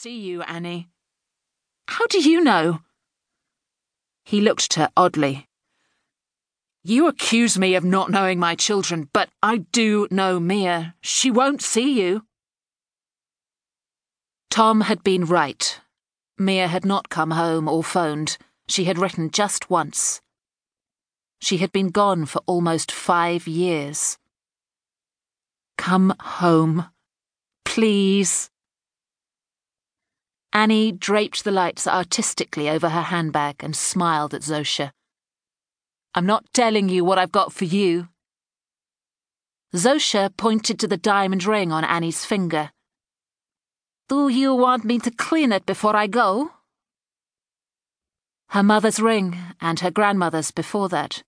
see you, Annie. How do you know? He looked at her oddly. You accuse me of not knowing my children, but I do know Mia. She won't see you. Tom had been right. Mia had not come home or phoned. She had written just once. She had been gone for almost 5 years. Come home, please. Annie draped the lights artistically over her handbag and smiled at Zosha. I'm not telling you what I've got for you. Zosha pointed to the diamond ring on Annie's finger. Do you want me to clean it before I go? Her mother's ring and her grandmother's before that.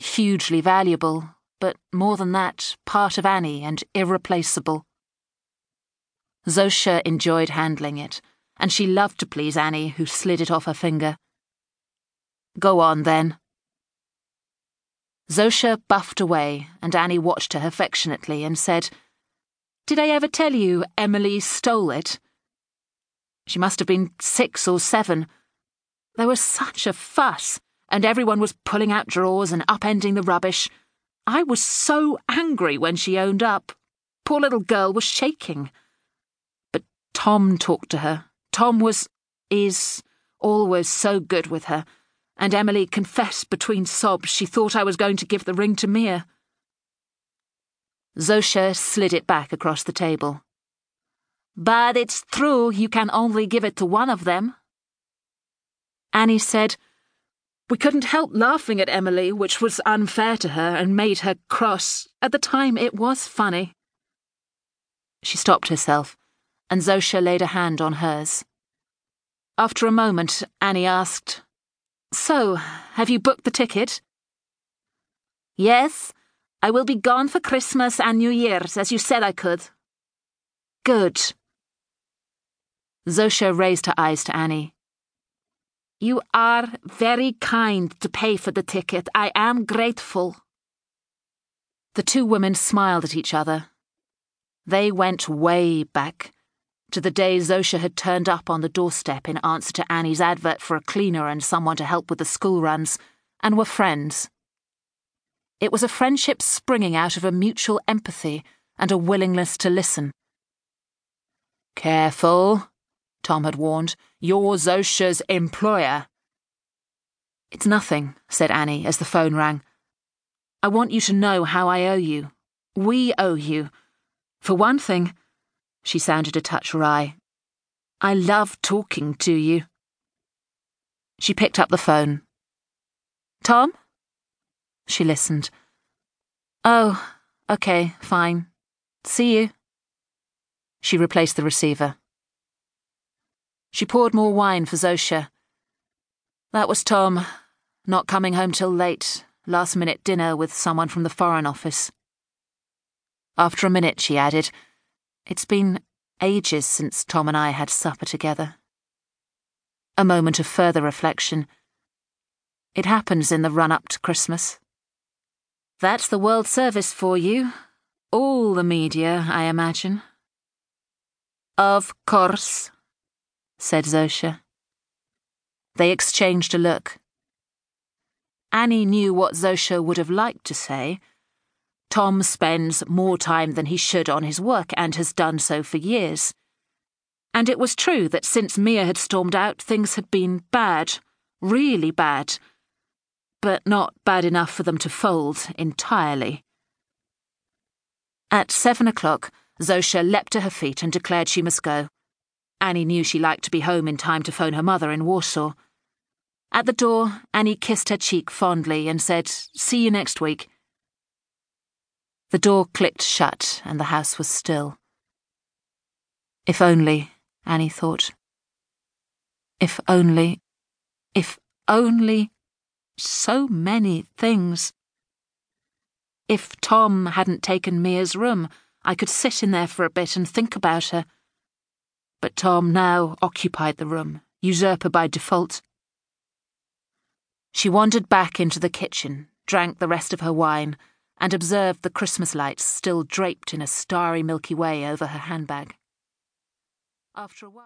Hugely valuable, but more than that, part of Annie and irreplaceable. Zosha enjoyed handling it, and she loved to please Annie, who slid it off her finger. Go on, then. Zosha buffed away, and Annie watched her affectionately and said, Did I ever tell you Emily stole it? She must have been 6 or 7. There was such a fuss, and everyone was pulling out drawers and upending the rubbish. I was so angry when she owned up. Poor little girl was shaking. But Tom talked to her. Tom is always so good with her. And Emily confessed between sobs she thought I was going to give the ring to Mia. Zosha slid it back across the table. But it's true you can only give it to one of them. Annie said, We couldn't help laughing at Emily, which was unfair to her and made her cross. At the time, it was funny. She stopped herself, and Zosha laid a hand on hers. After a moment, Annie asked, So, have you booked the ticket? Yes, I will be gone for Christmas and New Year's, as you said I could. Good. Zosha raised her eyes to Annie. You are very kind to pay for the ticket. I am grateful. The two women smiled at each other. They went way back, to the day Zosha had turned up on the doorstep in answer to Annie's advert for a cleaner and someone to help with the school runs, and were friends. It was a friendship springing out of a mutual empathy and a willingness to listen. Careful, Tom had warned. You're Zosha's employer. It's nothing, said Annie as the phone rang. I want you to know how I owe you. We owe you. For one thing... She sounded a touch wry. I love talking to you. She picked up the phone. Tom? She listened. Oh, okay, fine. See you. She replaced the receiver. She poured more wine for Zosha. That was Tom, not coming home till late, last-minute dinner with someone from the Foreign Office. After a minute, she added, It's been ages since Tom and I had supper together. A moment of further reflection. It happens in the run-up to Christmas. That's the World Service for you. All the media, I imagine. Of course, said Zosha. They exchanged a look. Annie knew what Zosha would have liked to say. Tom spends more time than he should on his work and has done so for years. And it was true that since Mia had stormed out, things had been bad, really bad, but not bad enough for them to fold entirely. At 7:00, Zosha leapt to her feet and declared she must go. Annie knew she liked to be home in time to phone her mother in Warsaw. At the door, Annie kissed her cheek fondly and said, See you next week. The door clicked shut and the house was still. If only, Annie thought. If only, so many things. If Tom hadn't taken Mia's room, I could sit in there for a bit and think about her. But Tom now occupied the room, usurper by default. She wandered back into the kitchen, drank the rest of her wine, and observed the Christmas lights still draped in a starry Milky Way over her handbag. After a while...